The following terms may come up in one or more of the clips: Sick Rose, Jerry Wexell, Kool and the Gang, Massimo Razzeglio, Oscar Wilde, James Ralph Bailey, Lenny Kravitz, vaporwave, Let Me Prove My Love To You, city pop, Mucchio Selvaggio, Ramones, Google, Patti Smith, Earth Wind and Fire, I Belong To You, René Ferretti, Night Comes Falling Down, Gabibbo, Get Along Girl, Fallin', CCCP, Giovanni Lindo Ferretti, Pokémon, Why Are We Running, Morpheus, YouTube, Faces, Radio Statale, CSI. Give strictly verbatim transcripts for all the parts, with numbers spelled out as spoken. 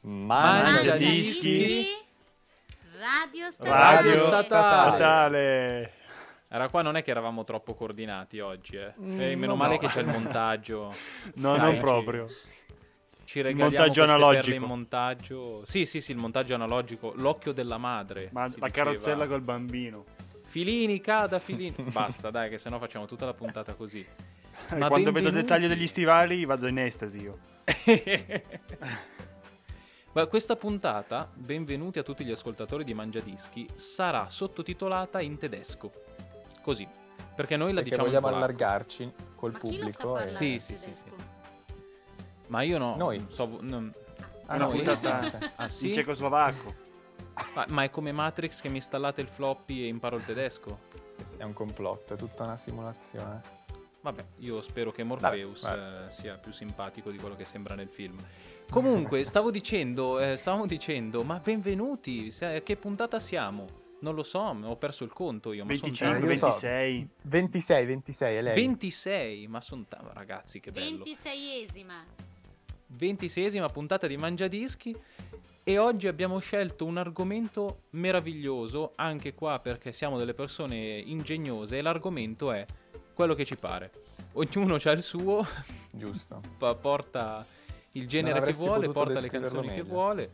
Mangia dischi Radio Statale, Radio Statale. Statale. Allora qua non è che eravamo troppo coordinati oggi eh. Mm, eh, meno no, male no. Che c'è il montaggio. No, dai, non ci, proprio ci regaliamo montaggio analogico. In montaggio sì sì sì il montaggio analogico, l'occhio della madre, ma la diceva. Carrozzella col bambino, Filini cada Filini. Basta dai che sennò facciamo tutta la puntata così. Ma quando benvenuti. Vedo il dettaglio degli stivali vado in estasi io. Questa puntata, benvenuti a tutti gli ascoltatori di Mangiadischi, sarà sottotitolata in tedesco. Così, perché noi la perché diciamo vogliamo in allargarci col ma pubblico e... Sì, sì, sì, sì. Ma io no. Noi so, no, ah, no, io... ah, sì? In cecoslovacco. Ma, ma è come Matrix che mi installate il floppy e imparo il tedesco? È un complotto, è tutta una simulazione. Vabbè, io spero che Morpheus no, eh, sia più simpatico di quello che sembra nel film. Comunque, stavo dicendo, eh, stavamo dicendo, ma benvenuti, a che puntata siamo? Non lo so, ho perso il conto io, ma venticinque, sono ventisei. So. ventisei, ventisei è lei. ventisei, ma sono t- ragazzi che bello. ventiseiesima. ventiseiesima puntata di Mangiadischi e oggi abbiamo scelto un argomento meraviglioso, anche qua perché siamo delle persone ingegnose e l'argomento è quello che ci pare. Ognuno ha il suo, giusto. Porta il genere che vuole, porta le canzoni meglio. Che vuole.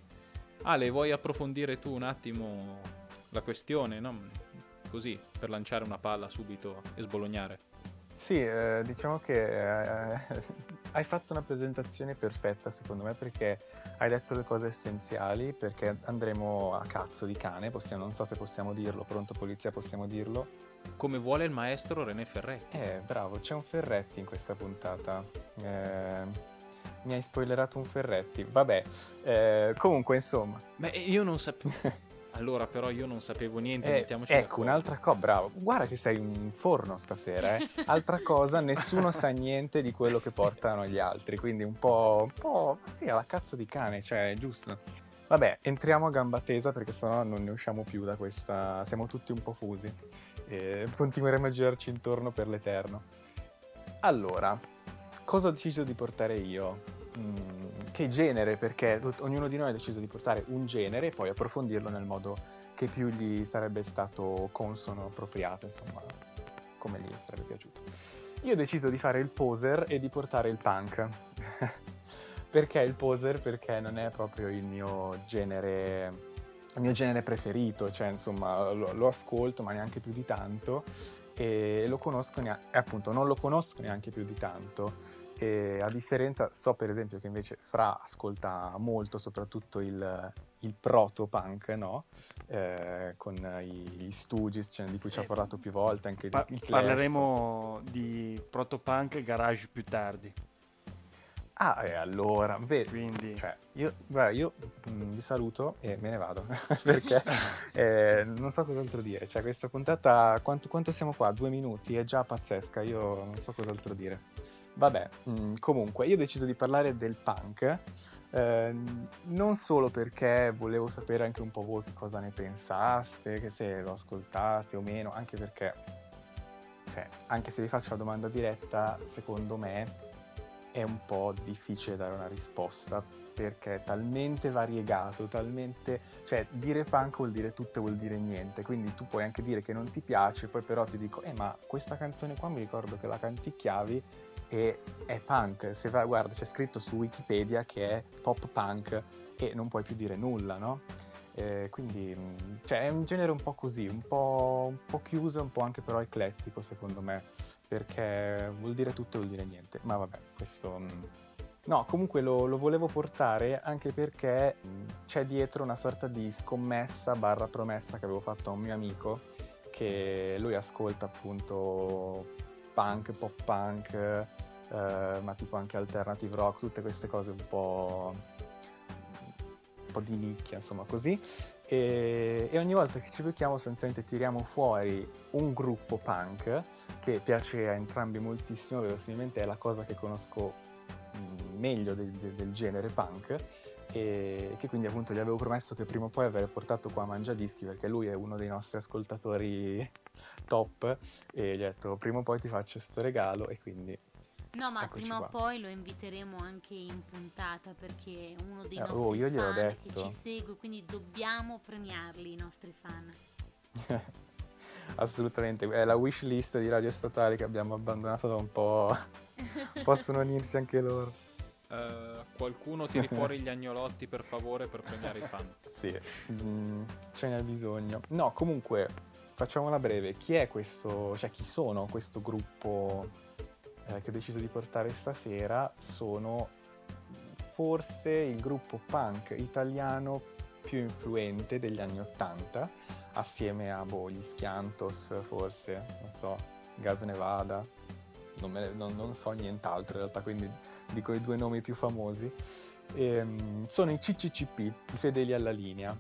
Ale, vuoi approfondire tu un attimo la questione, no? Così, per lanciare una palla subito e sbolognare. Sì, eh, diciamo che eh, hai fatto una presentazione perfetta secondo me, perché hai detto le cose essenziali, perché andremo a cazzo di cane, possiamo, non so se possiamo dirlo, pronto polizia possiamo dirlo. Come vuole il maestro René Ferretti. Eh, bravo, c'è un Ferretti in questa puntata. Eh, mi hai spoilerato un Ferretti. Vabbè, eh, comunque, insomma. Beh, io non sapevo. Allora, però, io non sapevo niente. Eh, mettiamoci ecco, d'accordo. Un'altra cosa, bravo. Guarda che sei in forno stasera, eh. Altra cosa, nessuno sa niente di quello che portano gli altri. Quindi un po', un po', sì, alla cazzo di cane, cioè, è giusto. Vabbè, entriamo a gamba tesa perché sennò non ne usciamo più da questa... Siamo tutti un po' fusi. E continueremo a girarci intorno per l'eterno. Allora, cosa ho deciso di portare io? Mm, che genere? Perché ognuno di noi ha deciso di portare un genere e poi approfondirlo nel modo che più gli sarebbe stato consono, appropriato, insomma, come gli sarebbe piaciuto. Io ho deciso di fare il poser e di portare il punk. Perché il poser? Perché non è proprio il mio genere, il mio genere preferito, cioè insomma lo, lo ascolto ma neanche più di tanto e lo conosco neanche, appunto non lo conosco neanche più di tanto e a differenza, so per esempio che invece Fra ascolta molto soprattutto il, il proto-punk, no? Eh, con i, gli Stooges, cioè, di cui ci ha parlato più volte, anche pa- di, di Clash. Parleremo di proto-punk e garage più tardi. Ah, e allora, vedi, quindi... cioè, io, guarda, io mh, vi saluto e me ne vado, perché eh, non so cos'altro dire, cioè questa puntata, quanto, quanto siamo qua? Due minuti? È già pazzesca, io non so cos'altro dire. Vabbè, mh, comunque, io ho deciso di parlare del punk, eh, non solo perché volevo sapere anche un po' voi che cosa ne pensaste, che se lo ascoltate o meno, anche perché, cioè, anche se vi faccio la domanda diretta, secondo me... è un po' difficile dare una risposta perché è talmente variegato, talmente... cioè dire punk vuol dire tutto e vuol dire niente, quindi tu puoi anche dire che non ti piace, poi però ti dico eh ma questa canzone qua mi ricordo che la canticchiavi e è punk, se va, guarda c'è scritto su Wikipedia che è pop punk e non puoi più dire nulla, no? Eh, quindi cioè, è un genere un po' così, un po', un po' chiuso, un po' anche però eclettico secondo me. Perché vuol dire tutto e vuol dire niente, ma vabbè, questo No, comunque lo, lo volevo portare anche perché c'è dietro una sorta di scommessa barra promessa che avevo fatto a un mio amico, che lui ascolta appunto punk, pop punk, eh, ma tipo anche alternative rock, tutte queste cose un po', un po' di nicchia, insomma così. E, e ogni volta che ci becchiamo essenzialmente tiriamo fuori un gruppo punk che piace a entrambi moltissimo, verosimilmente è la cosa che conosco meglio del, del genere punk, e che quindi appunto gli avevo promesso che prima o poi avrei portato qua a Mangiadischi, perché lui è uno dei nostri ascoltatori top, e gli ho detto prima o poi ti faccio sto regalo, e quindi no, ma prima qua. O poi lo inviteremo anche in puntata, perché è uno dei eh, nostri oh, io fan detto. Che ci segue, quindi dobbiamo premiarli i nostri fan. Assolutamente, è la wish list di Radio Statale che abbiamo abbandonato da un po'. Possono unirsi anche loro. Uh, qualcuno tiri fuori gli agnolotti per favore per premiare i fan. Sì, mm, ce n'è bisogno. No, comunque facciamola breve. Chi è questo? Cioè, chi sono questo gruppo eh, che ho deciso di portare stasera? Sono forse il gruppo punk italiano più influente degli anni ottanta, assieme a boh, gli Schiantos, forse, non so, Gas Nevada. Non, me, non, non so nient'altro in realtà, quindi dico i due nomi più famosi. Ehm, sono i C C C P, i Fedeli alla Linea,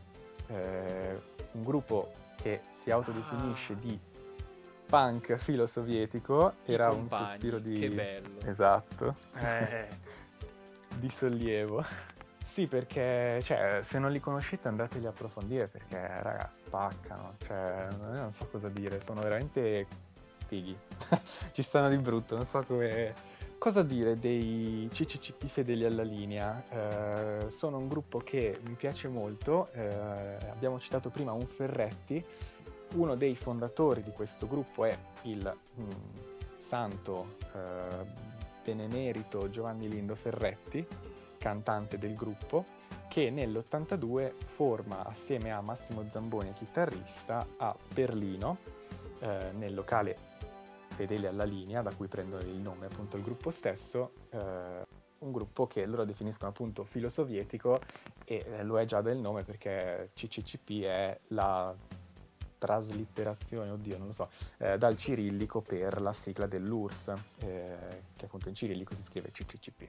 eh, un gruppo che si autodefinisce ah. di punk filosovietico. I era compagni, un sospiro di... che bello! Esatto, eh. di sollievo. Sì, perché cioè, se non li conoscete andateli a approfondire, perché raga, spaccano, cioè, non so cosa dire, sono veramente... fighi. Ci stanno di brutto, non so come cosa dire dei C C C P Fedeli alla Linea. Eh, sono un gruppo che mi piace molto, eh, abbiamo citato prima un Ferretti, uno dei fondatori di questo gruppo è il mh, santo eh, benemerito Giovanni Lindo Ferretti, cantante del gruppo, che nell'ottantadue forma assieme a Massimo Zamboni, chitarrista, a Berlino, Eh, nel locale Fedeli alla Linea, da cui prendo il nome appunto il gruppo stesso, eh, un gruppo che loro definiscono appunto filosovietico, e eh, lo è già del nome, perché C C C P è la traslitterazione, oddio non lo so, eh, dal cirillico per la sigla dell'U R S S, eh, che appunto in cirillico si scrive C C C P.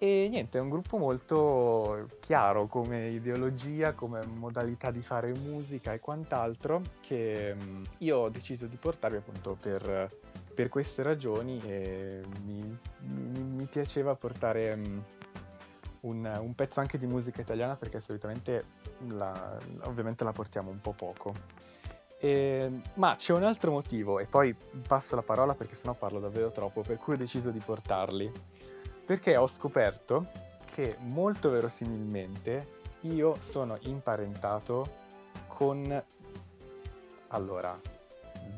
E niente, è un gruppo molto chiaro come ideologia, come modalità di fare musica e quant'altro, che io ho deciso di portarvi appunto per, per queste ragioni, e mi, mi, mi piaceva portare um, un, un pezzo anche di musica italiana, perché solitamente la, ovviamente la portiamo un po' poco. Eh, ma c'è un altro motivo, e poi passo la parola perché sennò parlo davvero troppo, per cui ho deciso di portarli. Perché ho scoperto che molto verosimilmente io sono imparentato con, allora,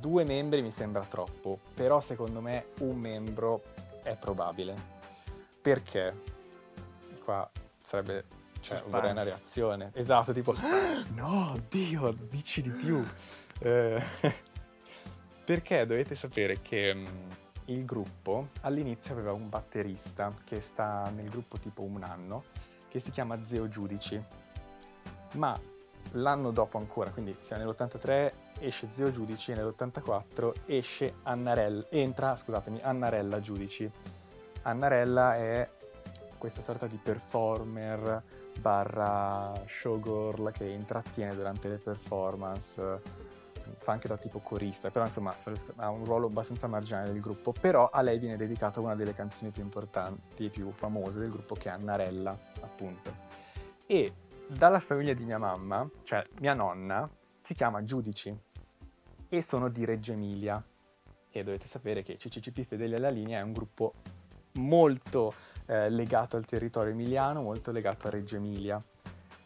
due membri mi sembra troppo, però secondo me un membro è probabile. Perché? Qua sarebbe, cioè, vorrei una reazione. Esatto, tipo, ah, no, Dio, dici di più. Eh, perché dovete sapere che... il gruppo all'inizio aveva un batterista che sta nel gruppo tipo un anno, che si chiama Zeo Giudici, ma l'anno dopo ancora, quindi siamo nell'ottantatré, esce Zeo Giudici, e nell'ottantaquattro esce Annarella, entra, scusatemi, Annarella Giudici. Annarella è questa sorta di performer barra showgirl che intrattiene durante le performance, fa anche da tipo corista, però insomma ha un ruolo abbastanza marginale del gruppo, però a lei viene dedicata una delle canzoni più importanti e più famose del gruppo, che è Annarella, appunto. E dalla famiglia di mia mamma, cioè mia nonna, si chiama Giudici, e sono di Reggio Emilia, e dovete sapere che C C C P Fedeli alla Linea è un gruppo molto eh, legato al territorio emiliano, molto legato a Reggio Emilia.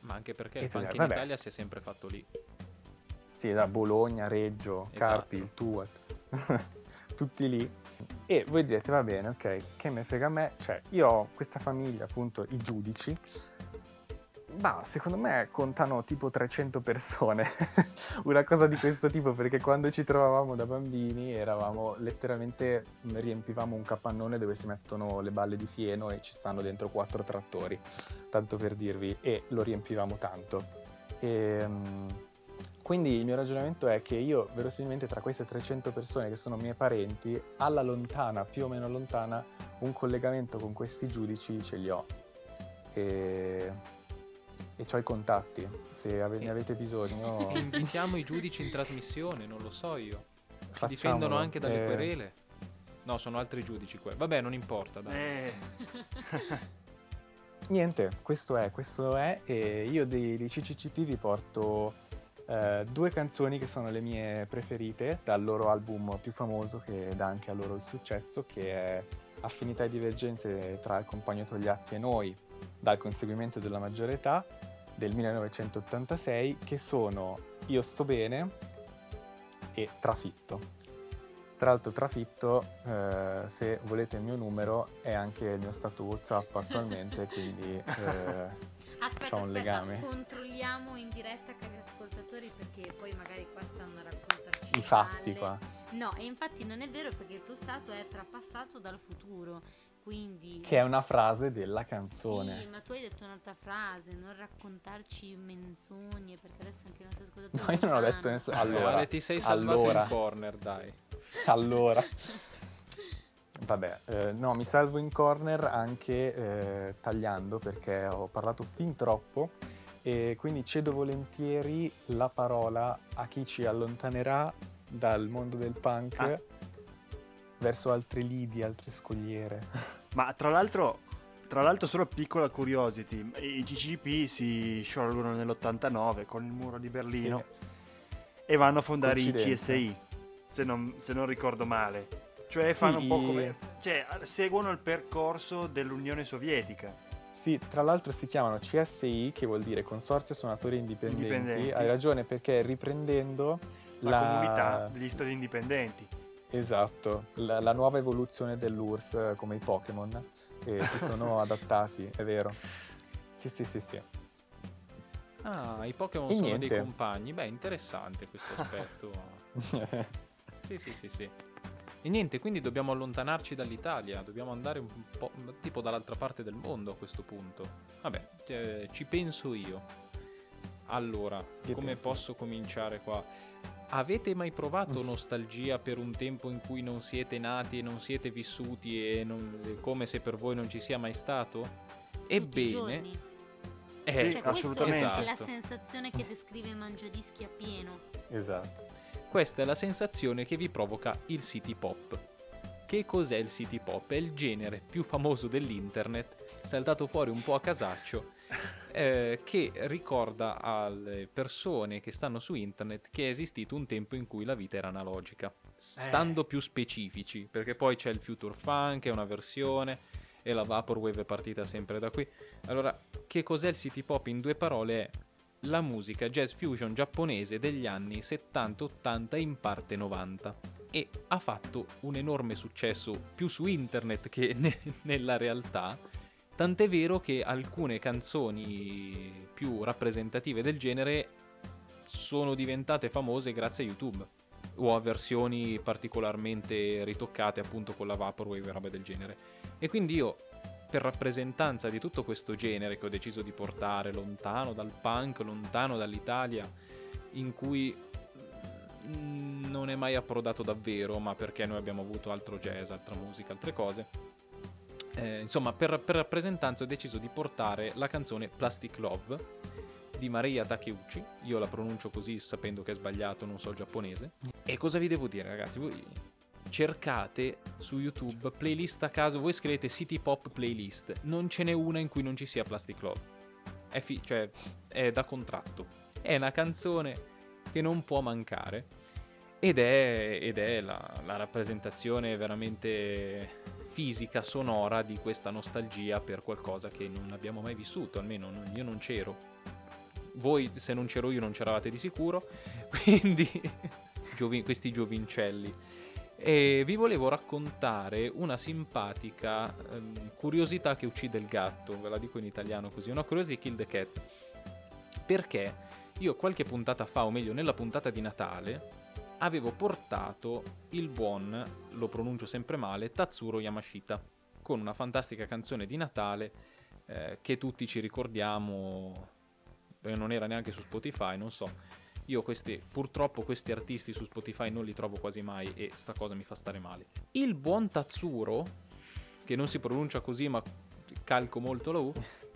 Ma anche perché il punk in Italia si è sempre fatto lì. Sì, da Bologna, Reggio, esatto. Carpi, il Tuat, tutti lì. E voi direte, va bene, ok, che me frega a me, cioè io ho questa famiglia, appunto, i Giudici, Bah, secondo me contano tipo trecento persone, una cosa di questo tipo, perché quando ci trovavamo da bambini eravamo letteralmente, riempivamo un capannone dove si mettono le balle di fieno e ci stanno dentro quattro trattori, tanto per dirvi, e lo riempivamo tanto. E, quindi il mio ragionamento è che io verosimilmente tra queste trecento persone che sono miei parenti, alla lontana, più o meno lontana, un collegamento con questi giudici ce li ho. E... e c'ho i contatti, se ave- ne avete bisogno. Invitiamo i giudici in trasmissione, non lo so io. Ci difendono anche dalle eh... querele. No, sono altri giudici qua. Vabbè, non importa, dai. Eh. Niente, questo è, questo è. E io dei, dei C C C P vi porto eh, due canzoni che sono le mie preferite dal loro album più famoso, che dà anche a loro il successo, che è Affinità e divergenze tra il compagno Togliatti e noi, dal conseguimento della maggiore età, del millenovecentottantasei, che sono Io sto bene e Trafitto. Tra l'altro Trafitto, eh, se volete il mio numero, è anche il mio stato WhatsApp attualmente, quindi eh, aspetta, c'ho un aspetta, legame. Controlliamo in diretta, cari ascoltatori, perché poi magari qua stanno a raccontarci i fatti qua. No, e infatti non è vero, perché il tuo stato è trapassato dal futuro. Quindi... che è una frase della canzone. Sì, ma tu hai detto un'altra frase, non raccontarci menzogne, perché adesso anche i nostri ascoltatori... No, io non ho detto nessuno. Allora, allora, ti sei salvato allora. in corner, dai. Allora. Vabbè, eh, no, mi salvo in corner anche eh, tagliando, perché ho parlato fin troppo e quindi cedo volentieri la parola a chi ci allontanerà dal mondo del punk. Ah. Verso altri lidi, altre scogliere. Ma tra l'altro, tra l'altro solo piccola curiosity, i C C C P si sciolgono nell'ottantanove con il muro di Berlino, sì, e vanno a fondare i C S I, se non, se non ricordo male. Cioè fanno sì, un po' come... cioè seguono il percorso dell'Unione Sovietica. Sì, tra l'altro si chiamano C S I, che vuol dire Consorzio Suonatori Indipendenti. Indipendenti. Hai ragione, perché riprendendo la, la... comunità degli stati indipendenti. Esatto, la, la nuova evoluzione dell'U R S S, come i Pokémon, e si sono adattati, è vero. Sì, sì, sì, sì. Ah, i Pokémon sono niente. dei compagni. Beh, interessante questo aspetto. Sì, sì, sì, sì. E niente, quindi dobbiamo allontanarci dall'Italia, dobbiamo andare un po' tipo dall'altra parte del mondo a questo punto. Vabbè, eh, ci penso io. Allora, io come penso. posso cominciare qua? Avete mai provato nostalgia per un tempo in cui non siete nati e non siete vissuti e non, come se per voi non ci sia mai stato? Ebbene, eh, cioè, assolutamente. Questa è la sensazione che descrive Mangiadischi a pieno. Esatto. Questa è la sensazione che vi provoca il city pop. Che cos'è il city pop? È il genere più famoso dell'internet, saltato fuori un po' a casaccio. Eh, che ricorda alle persone che stanno su internet che è esistito un tempo in cui la vita era analogica, stando eh. più specifici, perché poi c'è il future funk, è una versione, e la vaporwave è partita sempre da qui. Allora, che cos'è il city pop? In due parole è la musica jazz fusion giapponese degli anni settanta ottanta, in parte novanta, e ha fatto un enorme successo più su internet che ne- nella realtà. Tant'è vero che alcune canzoni più rappresentative del genere sono diventate famose grazie a YouTube o a versioni particolarmente ritoccate, appunto con la vaporwave e roba del genere. E quindi io, per rappresentanza di tutto questo genere che ho deciso di portare lontano dal punk, lontano dall'Italia, in cui non è mai approdato davvero, ma perché noi abbiamo avuto altro jazz, altra musica, altre cose, Eh, insomma, per, per rappresentanza ho deciso di portare la canzone Plastic Love di Maria Takeuchi. Io la pronuncio così sapendo che è sbagliato, non so il giapponese. E cosa vi devo dire, ragazzi? Voi cercate su YouTube playlist a caso, voi scrivete City Pop playlist, non ce n'è una in cui non ci sia Plastic Love. È fi- cioè è da contratto. È una canzone che non può mancare ed è, ed è la, la rappresentazione veramente fisica, sonora di questa nostalgia per qualcosa che non abbiamo mai vissuto, almeno non, io non c'ero. Voi, se non c'ero io, non c'eravate di sicuro, quindi Giovi- questi giovincelli. E vi volevo raccontare una simpatica ehm, curiosità che uccide il gatto, ve la dico in italiano così, una curiosità che kill the cat. Perché io qualche puntata fa, o meglio nella puntata di Natale, avevo portato il buon, lo pronuncio sempre male, Tatsuro Yamashita, con una fantastica canzone di Natale eh, che tutti ci ricordiamo, non era neanche su Spotify, non so. Io questi, purtroppo questi artisti su Spotify non li trovo quasi mai e sta cosa mi fa stare male. Il buon Tatsuro, che non si pronuncia così ma calco molto la U,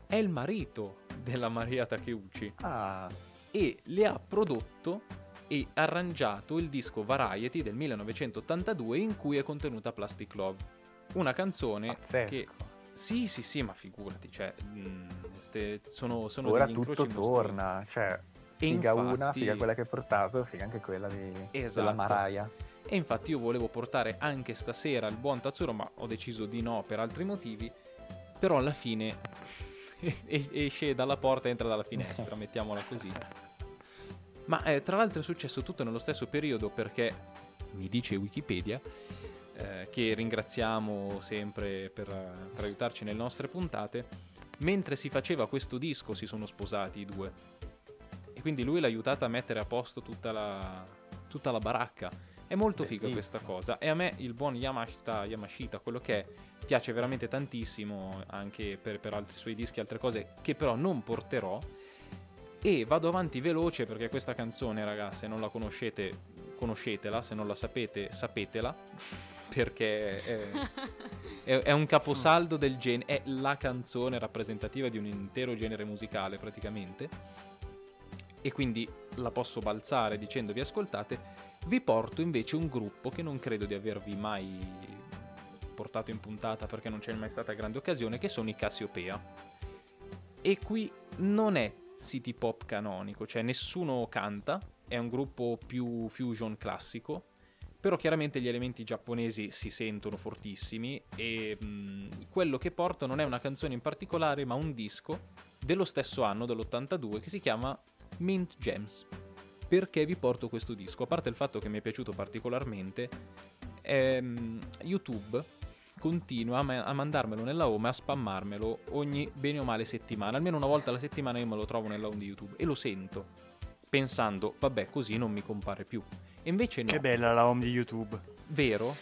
è il marito della Maria Takeuchi. Ah. E le ha prodotto e arrangiato il disco Variety del millenovecentottantadue in cui è contenuta Plastic Love. Una canzone pazzesco. Che... Sì, sì, sì, ma figurati, cioè... Mh, ste, sono, sono ora degli incroci mostruosi. Ora tutto torna, cioè... Figa infatti, una, figa quella che hai portato, figa anche quella di, esatto, della Maraia. E infatti io volevo portare anche stasera il buon Tatsuro, ma ho deciso di no per altri motivi. Però alla fine esce dalla porta e entra dalla finestra, mettiamola così. Ma eh, tra l'altro è successo tutto nello stesso periodo, perché mi dice Wikipedia, eh, che ringraziamo sempre per, per aiutarci nelle nostre puntate, mentre si faceva questo disco si sono sposati i due. E quindi lui l'ha aiutata a mettere a posto tutta la, tutta la baracca. È molto figa questa cosa. E a me il buon Yamashita, Yamashita, quello che è, piace veramente tantissimo, anche per, per altri suoi dischi e altre cose, che però non porterò. E vado avanti veloce, perché questa canzone, ragazzi, se non la conoscete, conoscetela. Se non la sapete, sapetela. Perché è, è, è un caposaldo del genere. È la canzone rappresentativa di un intero genere musicale, praticamente. E quindi la posso balzare dicendovi ascoltate. Vi porto invece un gruppo che non credo di avervi mai portato in puntata perché non c'è mai stata grande occasione, che sono i Casiopea. E qui non è city pop canonico, cioè nessuno canta, è un gruppo più fusion classico, però chiaramente gli elementi giapponesi si sentono fortissimi e mh, quello che porto non è una canzone in particolare ma un disco dello stesso anno, dell'ottantadue, che si chiama Mint Gems. Perché vi porto questo disco? A parte il fatto che mi è piaciuto particolarmente, ehm, YouTube continua a, ma- a mandarmelo nella home, a spammarmelo ogni bene o male settimana, almeno una volta alla settimana io me lo trovo nella home di YouTube e lo sento pensando vabbè così non mi compare più, e invece no. Che bella la home di YouTube, vero?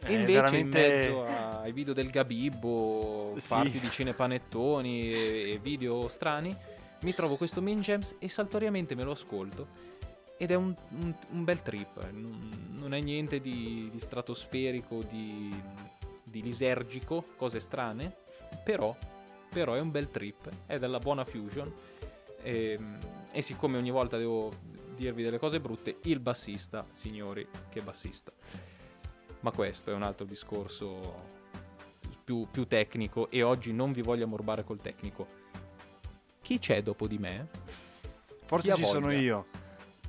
E invece veramente... in mezzo a... ai video del Gabibbo, sì, parti di cinepanettoni e, e video strani, mi trovo questo Mint Gems e saltuariamente me lo ascolto ed è un, un, un bel trip, non, non è niente di, di stratosferico, di, di lisergico, cose strane, però, però è un bel trip, è della buona fusion e, e siccome ogni volta devo dirvi delle cose brutte, il bassista, signori, che bassista, ma questo è un altro discorso più, più tecnico e oggi non vi voglio ammorbare col tecnico. Chi c'è dopo di me? Forse ci sono io.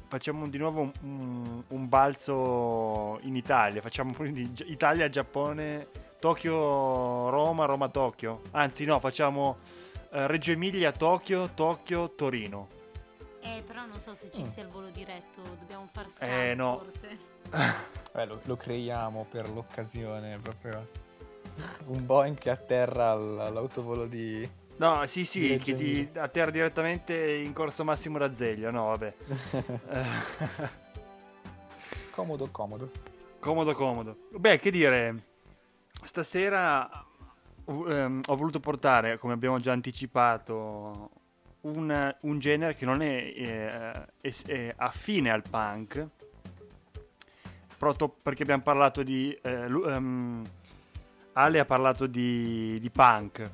Facciamo di nuovo un, un, un balzo in Italia. Facciamo di Italia, Giappone, Tokyo, Roma, Roma, Tokyo. Anzi no, facciamo eh, Reggio Emilia, Tokyo, Tokyo, Torino. Eh, però non so se ci mm. sia il volo diretto. Dobbiamo far scambio, eh, no. forse. Beh, lo, lo creiamo per l'occasione, proprio un Boeing che atterra l'autovolo di... No, sì, sì, che ti atterra direttamente in corso Massimo Razzeglio, no, vabbè. Comodo, comodo. Comodo, comodo. Beh, che dire, stasera um, ho voluto portare, come abbiamo già anticipato, un, un genere che non è, è, è, è affine al punk, proprio perché abbiamo parlato di... Eh, um, Ale ha parlato di, di punk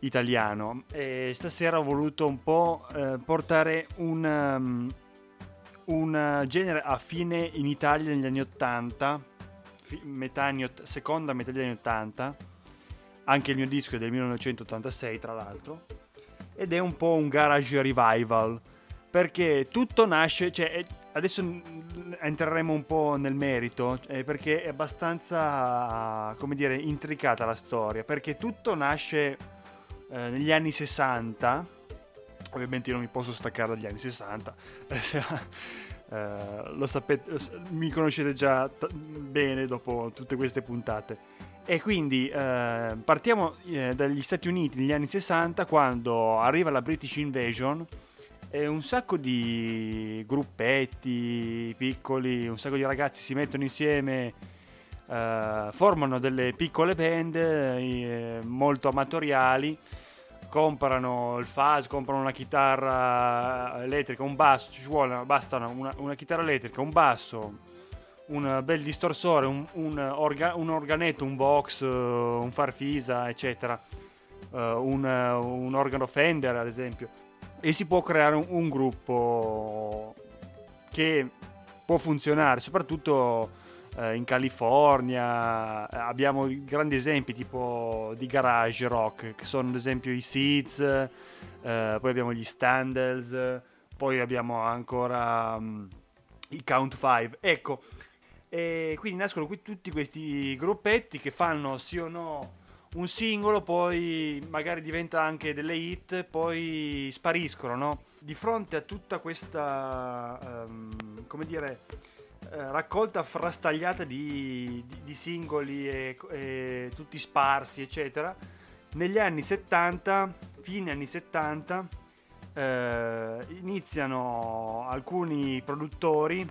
italiano e stasera ho voluto un po' eh, portare un, um, un genere affine in Italia negli anni ottanta, fi- metà anni ot- seconda metà degli anni ottanta, anche il mio disco è del millenovecentottantasei tra l'altro, ed è un po' un garage revival perché tutto nasce, cioè adesso entreremo un po' nel merito eh, perché è abbastanza, come dire, intricata la storia, perché tutto nasce negli anni sessanta, ovviamente io non mi posso staccare dagli anni sessanta, Uh, lo sapete, mi conoscete già t- bene dopo tutte queste puntate. E quindi uh, partiamo eh, dagli Stati Uniti negli anni sessanta, quando arriva la British Invasion e un sacco di gruppetti piccoli, un sacco di ragazzi si mettono insieme, uh, formano delle piccole band eh, molto amatoriali, comprano il fuzz, comprano una chitarra elettrica, un basso, ci vuole, bastano una, una chitarra elettrica, un basso, un bel distorsore, un, un, orga, un organetto, un Vox, un Farfisa, eccetera, uh, un, un organo Fender ad esempio, e si può creare un, un gruppo che può funzionare, soprattutto uh, in California. Abbiamo grandi esempi tipo di garage rock, che sono ad esempio i Seeds, uh, poi abbiamo gli Standards, poi abbiamo ancora um, i Count Five, ecco. E quindi nascono qui tutti questi gruppetti che fanno sì o no un singolo, poi magari diventa anche delle hit, poi spariscono, no? Di fronte a tutta questa um, come dire eh, raccolta frastagliata di, di, di singoli e, e tutti sparsi eccetera, negli anni settanta, fine anni settanta, eh, iniziano alcuni produttori,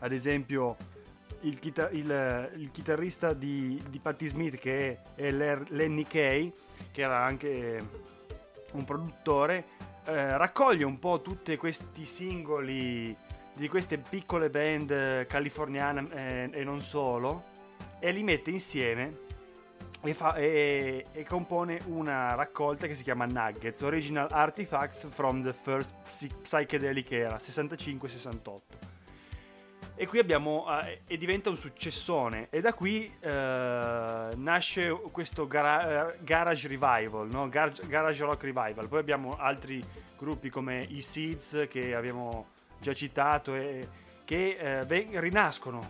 ad esempio il, chita- il, il chitarrista di, di Patti Smith, che è, è Lenny Kay, che era anche un produttore, eh, raccoglie un po' tutti questi singoli di queste piccole band californiane eh, e non solo, e li mette insieme e, fa, e, e compone una raccolta che si chiama Nuggets, Original Artifacts from the First Psychedelic Era, sessantacinque sessantotto. E qui abbiamo eh, e diventa un successone, e da qui eh, nasce questo gara- garage revival, no? Gar- garage rock revival. Poi abbiamo altri gruppi come i Seeds, che abbiamo già citato, e che eh, ven- rinascono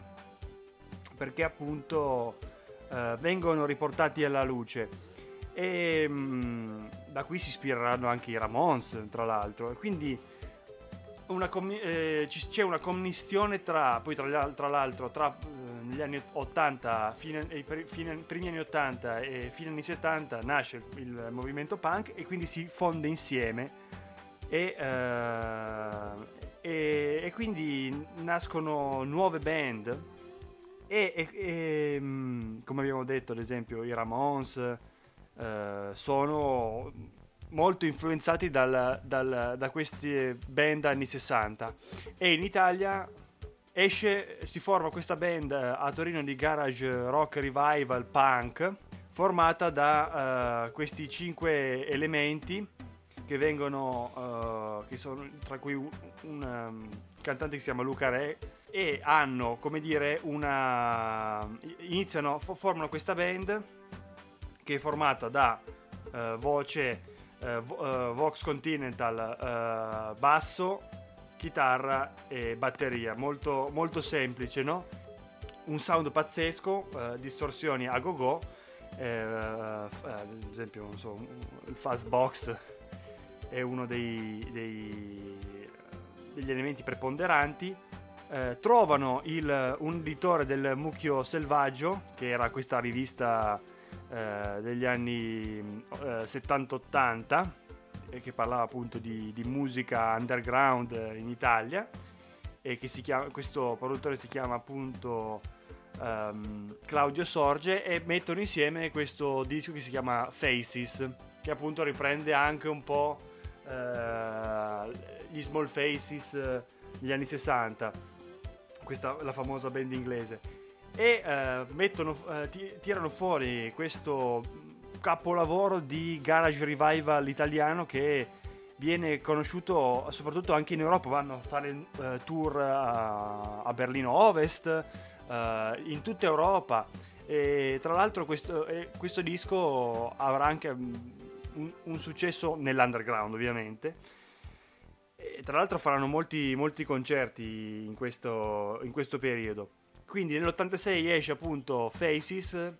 perché appunto eh, vengono riportati alla luce, e mh, da qui si ispireranno anche i Ramones, tra l'altro. E quindi Una commi- eh, c- c'è una commistione tra, poi tra, tra l'altro tra eh, negli anni ottanta, fine, fine, primi anni ottanta e fine anni settanta nasce il, il movimento punk, e quindi si fonde insieme e, eh, e, e quindi nascono nuove band e, e, e come abbiamo detto ad esempio i Ramones eh, sono molto influenzati dal, dal, da queste band anni sessanta. E in Italia esce, si forma questa band a Torino di garage rock revival punk, formata da uh, questi cinque elementi che vengono uh, che sono, tra cui un, un um, cantante che si chiama Luca Re, e hanno, come dire, una iniziano formano questa band che è formata da uh, voce Uh, uh, Vox Continental, uh, basso, chitarra e batteria, molto, molto semplice, no? Un sound pazzesco, uh, distorsioni a go-go, uh, uh, ad esempio non so, il fuzz box è uno dei, dei, degli elementi preponderanti. Uh, trovano il, un editore del Mucchio Selvaggio, che era questa rivista degli anni eh, settanta ottanta, eh, che parlava appunto di, di musica underground eh, in Italia, e che si chiama, questo produttore si chiama appunto ehm, Claudio Sorge, e mettono insieme questo disco che si chiama Faces, che appunto riprende anche un po' eh, gli Small Faces eh, degli anni sessanta, questa la famosa band inglese, e eh, mettono, eh, t- tirano fuori questo capolavoro di garage revival italiano, che viene conosciuto soprattutto anche in Europa. Vanno a fare eh, tour a, a Berlino Ovest, eh, in tutta Europa, e tra l'altro questo, eh, questo disco avrà anche un, un successo nell'underground, ovviamente. E tra l'altro faranno molti, molti concerti in questo, in questo periodo. Quindi nell'ottantasei esce appunto Faces,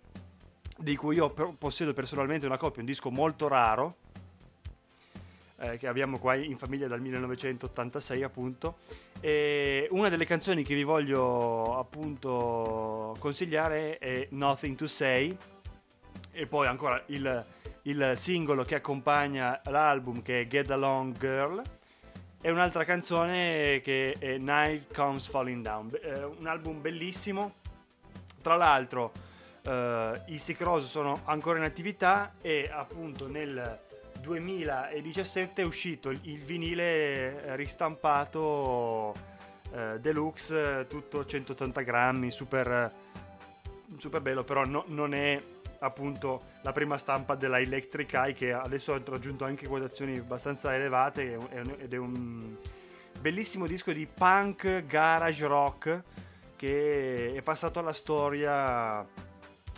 di cui io per- possiedo personalmente una copia, un disco molto raro, eh, eh, che abbiamo qua in famiglia dal millenovecentottantasei, appunto. E una delle canzoni che vi voglio appunto consigliare è Nothing to Say, e poi ancora il, il singolo che accompagna l'album, che è Get Along Girl, e un'altra canzone che è Night Comes Falling Down. Eh, un album bellissimo. Tra l'altro eh, i Sick Rose sono ancora in attività, e appunto nel duemiladiciassette è uscito il vinile ristampato eh, deluxe, tutto centottanta grammi, super, super bello, però no, non è appunto la prima stampa della Electric Eye, che adesso ha raggiunto anche quotazioni abbastanza elevate, ed è un bellissimo disco di punk garage rock che è passato alla storia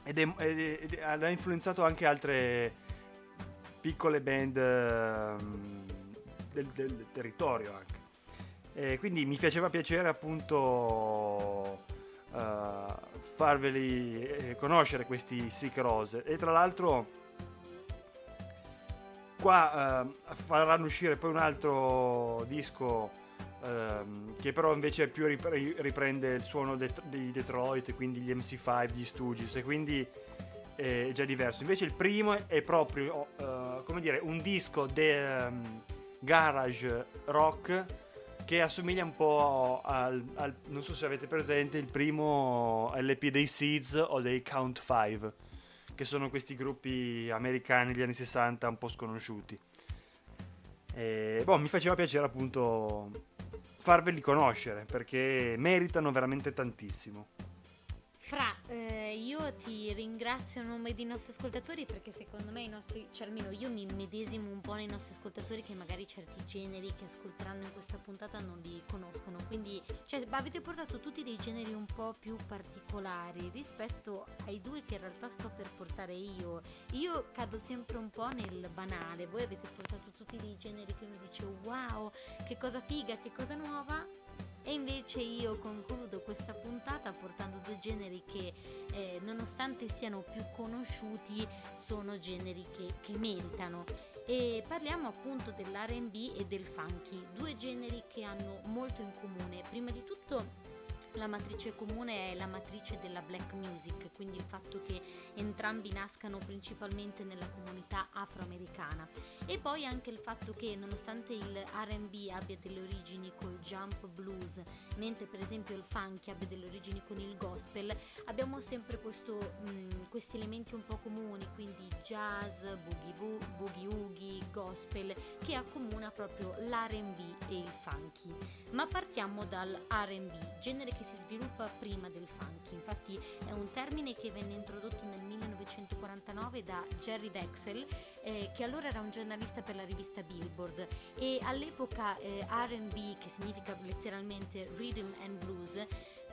ed, è, ed, è, ed ha influenzato anche altre piccole band um, del, del territorio anche. E quindi mi faceva piacere appunto uh, farveli conoscere questi Sick Rose, e tra l'altro qua eh, faranno uscire poi un altro disco eh, che però invece più riprende il suono de- di Detroit, quindi gli M C cinque, gli Stooges, e quindi è già diverso. Invece il primo è proprio eh, come dire un disco de um, garage rock che assomiglia un po' al, al, non so se avete presente il primo L P dei Seeds o dei Count Five, che sono questi gruppi americani degli anni sessanta un po' sconosciuti. E, boh, mi faceva piacere appunto farveli conoscere, perché meritano veramente tantissimo. Fra, eh, io ti ringrazio a nome dei nostri ascoltatori, perché secondo me i nostri, cioè almeno io mi medesimo un po' nei nostri ascoltatori, che magari certi generi che ascolteranno in questa puntata non li conoscono, quindi cioè, avete portato tutti dei generi un po' più particolari rispetto ai due che in realtà sto per portare io. Io cado sempre un po' nel banale, voi avete portato tutti dei generi che uno dice wow, che cosa figa, che cosa nuova. E invece io concludo questa puntata portando due generi che eh, nonostante siano più conosciuti sono generi che, che meritano, e parliamo appunto dell'R and B e del funky, due generi che hanno molto in comune. Prima di tutto la matrice comune è la matrice della black music, quindi il fatto che entrambi nascano principalmente nella comunità afroamericana, e poi anche il fatto che nonostante il R and B abbia delle origini col jump blues, mentre per esempio il funky abbia delle origini con il gospel, abbiamo sempre questo, mh, questi elementi un po' comuni, quindi jazz, boogie, boogie woogie, gospel, che accomuna proprio l'R and B e il funky. Ma partiamo dal R and B, genere che si sviluppa prima del funky. Infatti è un termine che venne introdotto nel millenovecentoquarantanove da Jerry Wexell, eh, che allora era un giornalista per la rivista Billboard, e all'epoca eh, R and B, che significa letteralmente rhythm and blues,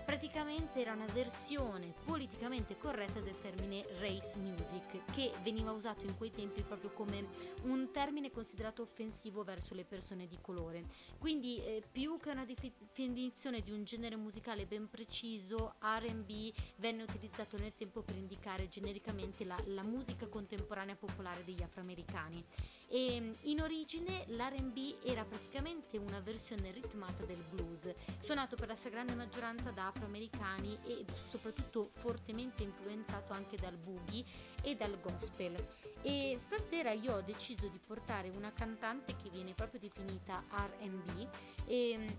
praticamente era una versione politicamente corretta del termine race music, che veniva usato in quei tempi proprio come un termine considerato offensivo verso le persone di colore. Quindi eh, più che una definizione di un genere musicale ben preciso, R and B venne utilizzato nel tempo per indicare genericamente la, la musica contemporanea popolare degli afroamericani. E in origine l'R and B era praticamente una versione ritmata del blues, suonato per la stragrande maggioranza da afroamericani e soprattutto fortemente influenzato anche dal boogie e dal gospel. E stasera io ho deciso di portare una cantante che viene proprio definita R and B, e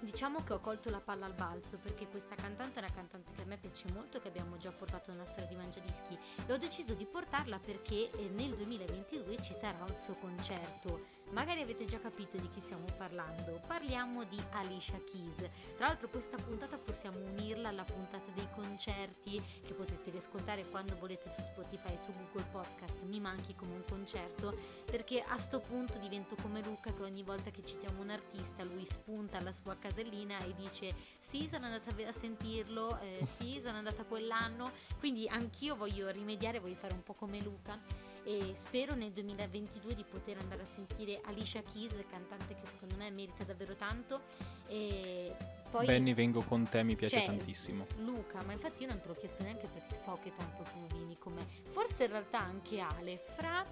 diciamo che ho colto la palla al balzo, perché questa cantante è una cantante che a me piace molto, che abbiamo già portato nella storia di Mangiadischi, e ho deciso di portarla perché nel duemilaventidue ci sarà il suo concerto. Magari avete già capito di chi stiamo parlando, parliamo di Alicia Keys. Tra l'altro questa puntata possiamo unirla alla puntata dei concerti, che potete riascoltare quando volete su Spotify e su Google Podcast, Mi manchi come un concerto, perché a sto punto divento come Luca, che ogni volta che citiamo un artista lui spunta alla sua casellina e dice sì, sono andata a sentirlo, eh, sì, sono andata quell'anno. Quindi anch'io voglio rimediare, voglio fare un po' come Luca, e spero nel duemilaventidue di poter andare a sentire Alicia Keys, cantante che secondo me merita davvero tanto. E poi Benny, vengo con te, mi piace, cioè, tantissimo Luca, ma infatti io non te l'ho chiesto neanche perché so che tanto tu vieni con me, forse in realtà anche Ale. Fra,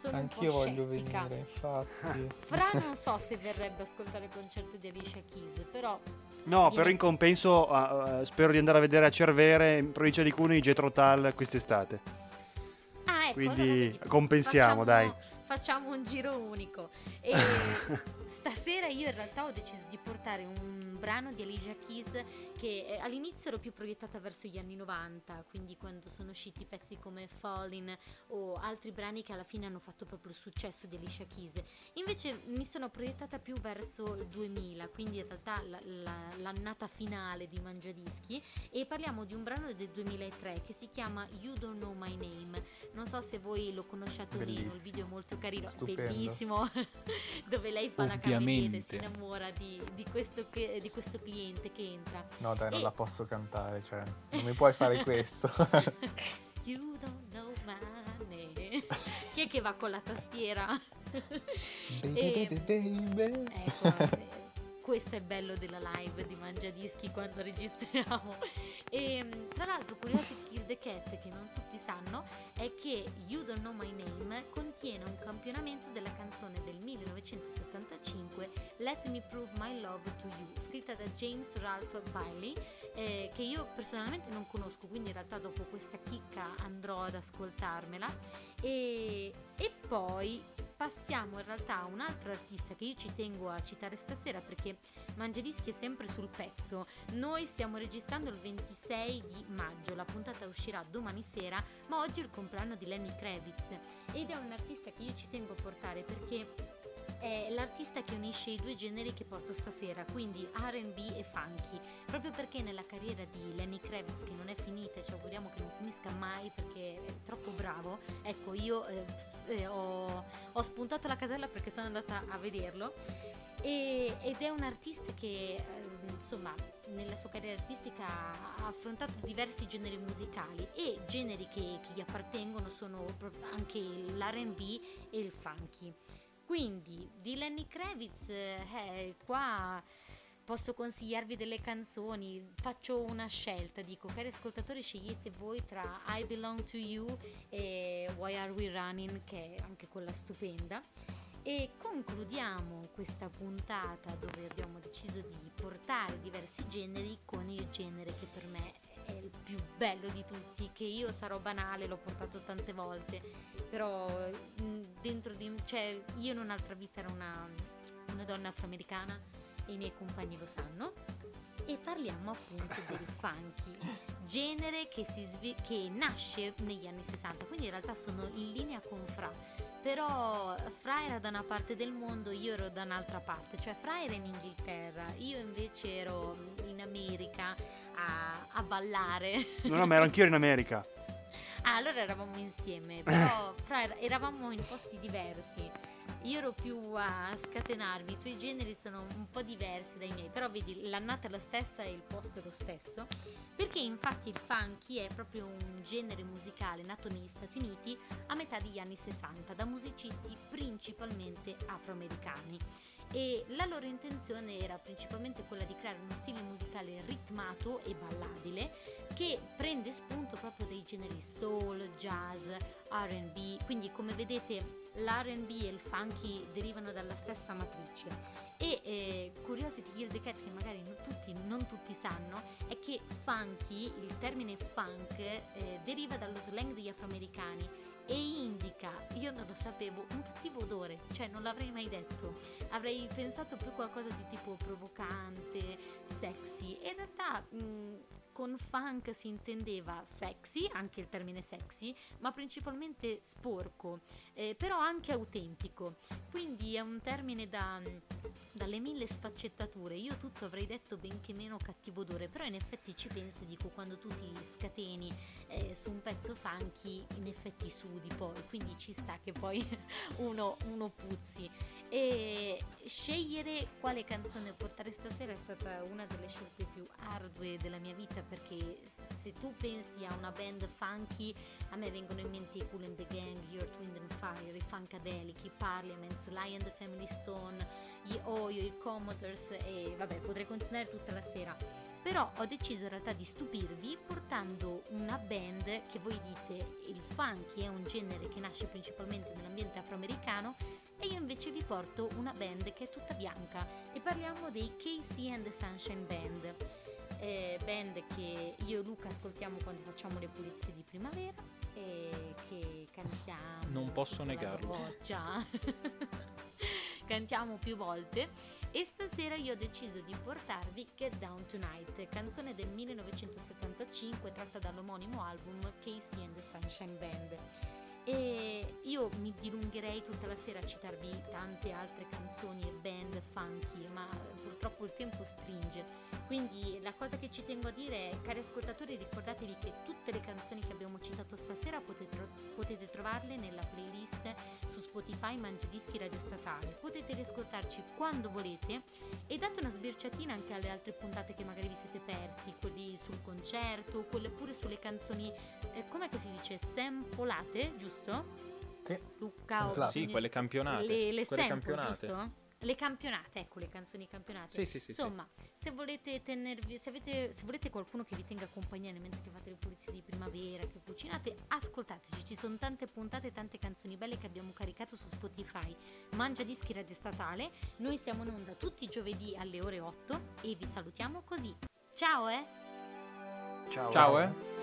sono anch'io un po' voglio scettica. Venire, infatti. Fra non so se verrebbe a ascoltare il concerto di Alicia Keys, però... No, però in compenso uh, uh, spero di andare a vedere a Cervere, in provincia di Cuneo, i Jethro Tull quest'estate. Ah, ecco. Quindi allora compensiamo, facciamo, dai. Facciamo un giro unico. E stasera io in realtà ho deciso di portare un brano di Alicia Keys che all'inizio ero più proiettata verso gli anni novanta, quindi quando sono usciti pezzi come Fallin' o altri brani che alla fine hanno fatto proprio il successo di Alicia Keys. Invece mi sono proiettata più verso il duemila, quindi in realtà la, la, l'annata finale di Mangiadischi, e parliamo di un brano del duemilatré che si chiama You Don't Know My Name. Non so se voi lo conosciate o meno, il video è molto carino, stupendo, bellissimo, dove lei fa la cameriera, si innamora di, di, questo, di questo cliente che entra. No dai, non e... la posso cantare, cioè non mi puoi fare questo. You don't know my name. Chi è che va con la tastiera? Baby, e... baby. Ecco, questo è bello della live di Mangiadischi quando registriamo. E tra l'altro, curiosity Kill the Cat, che non tutti sanno, è che You Don't Know My Name contiene un campionamento della canzone del millenovecentosettantacinque Let Me Prove My Love To You, scritta da James Ralph Bailey, eh, che io personalmente non conosco, quindi in realtà dopo questa chicca andrò ad ascoltarmela. E, e poi passiamo in realtà a un altro artista che io ci tengo a citare stasera, perché Mangiadischi è sempre sul pezzo. Noi stiamo registrando il ventisei di maggio, la puntata uscirà domani sera, ma oggi è il compleanno di Lenny Kravitz ed è un artista che io ci tengo a portare perché è l'artista che unisce i due generi che porto stasera, quindi R and B e funky, proprio perché nella carriera di Lenny Kravitz, che non è finita, ci auguriamo che non finisca mai perché è troppo bravo, ecco, io eh, ho, ho spuntato la casella perché sono andata a vederlo, e, ed è un artista che eh, insomma nella sua carriera artistica ha affrontato diversi generi musicali, e generi che, che gli appartengono sono anche l'R and B e il funky. Quindi di Lenny Kravitz, eh, qua posso consigliarvi delle canzoni, faccio una scelta, dico, cari ascoltatori, scegliete voi tra I Belong To You e Why Are We Running, che è anche quella stupenda. E concludiamo questa puntata dove abbiamo deciso di portare diversi generi con il genere che per me è il più bello di tutti, che io sarò banale, l'ho portato tante volte, però dentro di me, cioè io in un'altra vita ero una, una donna afroamericana e i miei compagni lo sanno, e parliamo appunto del funky, genere che, si svi- che nasce negli anni sessanta, quindi in realtà sono in linea con Fra, però Fra era da una parte del mondo, io ero da un'altra parte, cioè Fra era in Inghilterra, io invece ero in America a, a ballare. No, no, ma ero anch'io in America. Ah, allora eravamo insieme, però fra, eravamo in posti diversi. Io ero più a scatenarmi, i tuoi generi sono un po' diversi dai miei, però vedi, l'annata è la stessa e il posto è lo stesso, perché infatti il funky è proprio un genere musicale nato negli Stati Uniti a metà degli anni sessanta da musicisti principalmente afroamericani, e la loro intenzione era principalmente quella di creare uno stile musicale ritmato e ballabile che prende spunto proprio dai generi soul, jazz, R and B, quindi come vedete l'R and B e il funky derivano dalla stessa matrice. E eh, Curiosity Kill the Cat, che magari non tutti, non tutti sanno, è che funky, il termine funk, eh, deriva dallo slang degli afroamericani e indica, io non lo sapevo, un cattivo odore, cioè non l'avrei mai detto, avrei pensato più qualcosa di tipo provocante, sexy, e in realtà mh, con funk si intendeva sexy, anche il termine sexy, ma principalmente sporco, eh, però anche autentico, quindi è un termine da, dalle mille sfaccettature. Io tutto avrei detto benché meno cattivo odore, però in effetti ci pensi, dico, quando tu ti scateni eh, su un pezzo funky, in effetti sudi poi, quindi ci sta che poi uno, uno puzzi. E scegliere quale canzone portare stasera è stata una delle scelte più ardue della mia vita, perché se tu pensi a una band funky, a me vengono in mente i Kool and the Gang, Earth, Wind and Fire, i Funkadelic, i Parliaments, Lion the Family Stone, i Oyo, i Commodores e vabbè, potrei continuare tutta la sera. Però ho deciso in realtà di stupirvi portando una band che voi dite il funky è un genere che nasce principalmente nell'ambiente afroamericano, e io invece vi porto una band che è tutta bianca, e parliamo dei K C and the Sunshine Band, eh, band che io e Luca ascoltiamo quando facciamo le pulizie di primavera e che cantiamo, non posso negarlo, cantiamo più volte, e stasera io ho deciso di portarvi Get Down Tonight, canzone del millenovecentosettantacinque tratta dall'omonimo album K C and the Sunshine Band. E io mi dilungherei tutta la sera a citarvi tante altre canzoni e band funky, ma purtroppo il tempo stringe, quindi la cosa che ci tengo a dire è, cari ascoltatori, ricordatevi che tutte le canzoni che abbiamo citato stasera potete, potete trovarle nella playlist su Spotify Mangiadischi Radio Statale, potete riascoltarci quando volete, e date una sbirciatina anche alle altre puntate che magari vi siete persi, quelli sul concerto, quelle pure sulle canzoni, eh, com'è che si dice, sampolate, giusto? Sì, Luca, oh, sì, quelle campionate, le, le quelle sample, campionate. Giusto? Le campionate, ecco, le canzoni campionate. Sì, sì, sì, insomma, sì. Se volete tenervi, se, avete, se volete qualcuno che vi tenga compagnia mentre che fate le pulizie di primavera, che cucinate, ascoltateci, ci sono tante puntate e tante canzoni belle che abbiamo caricato su Spotify Mangia Dischi Radio Statale. Noi siamo in onda tutti i giovedì alle ore otto e vi salutiamo così. Ciao eh. Ciao, Ciao eh. eh.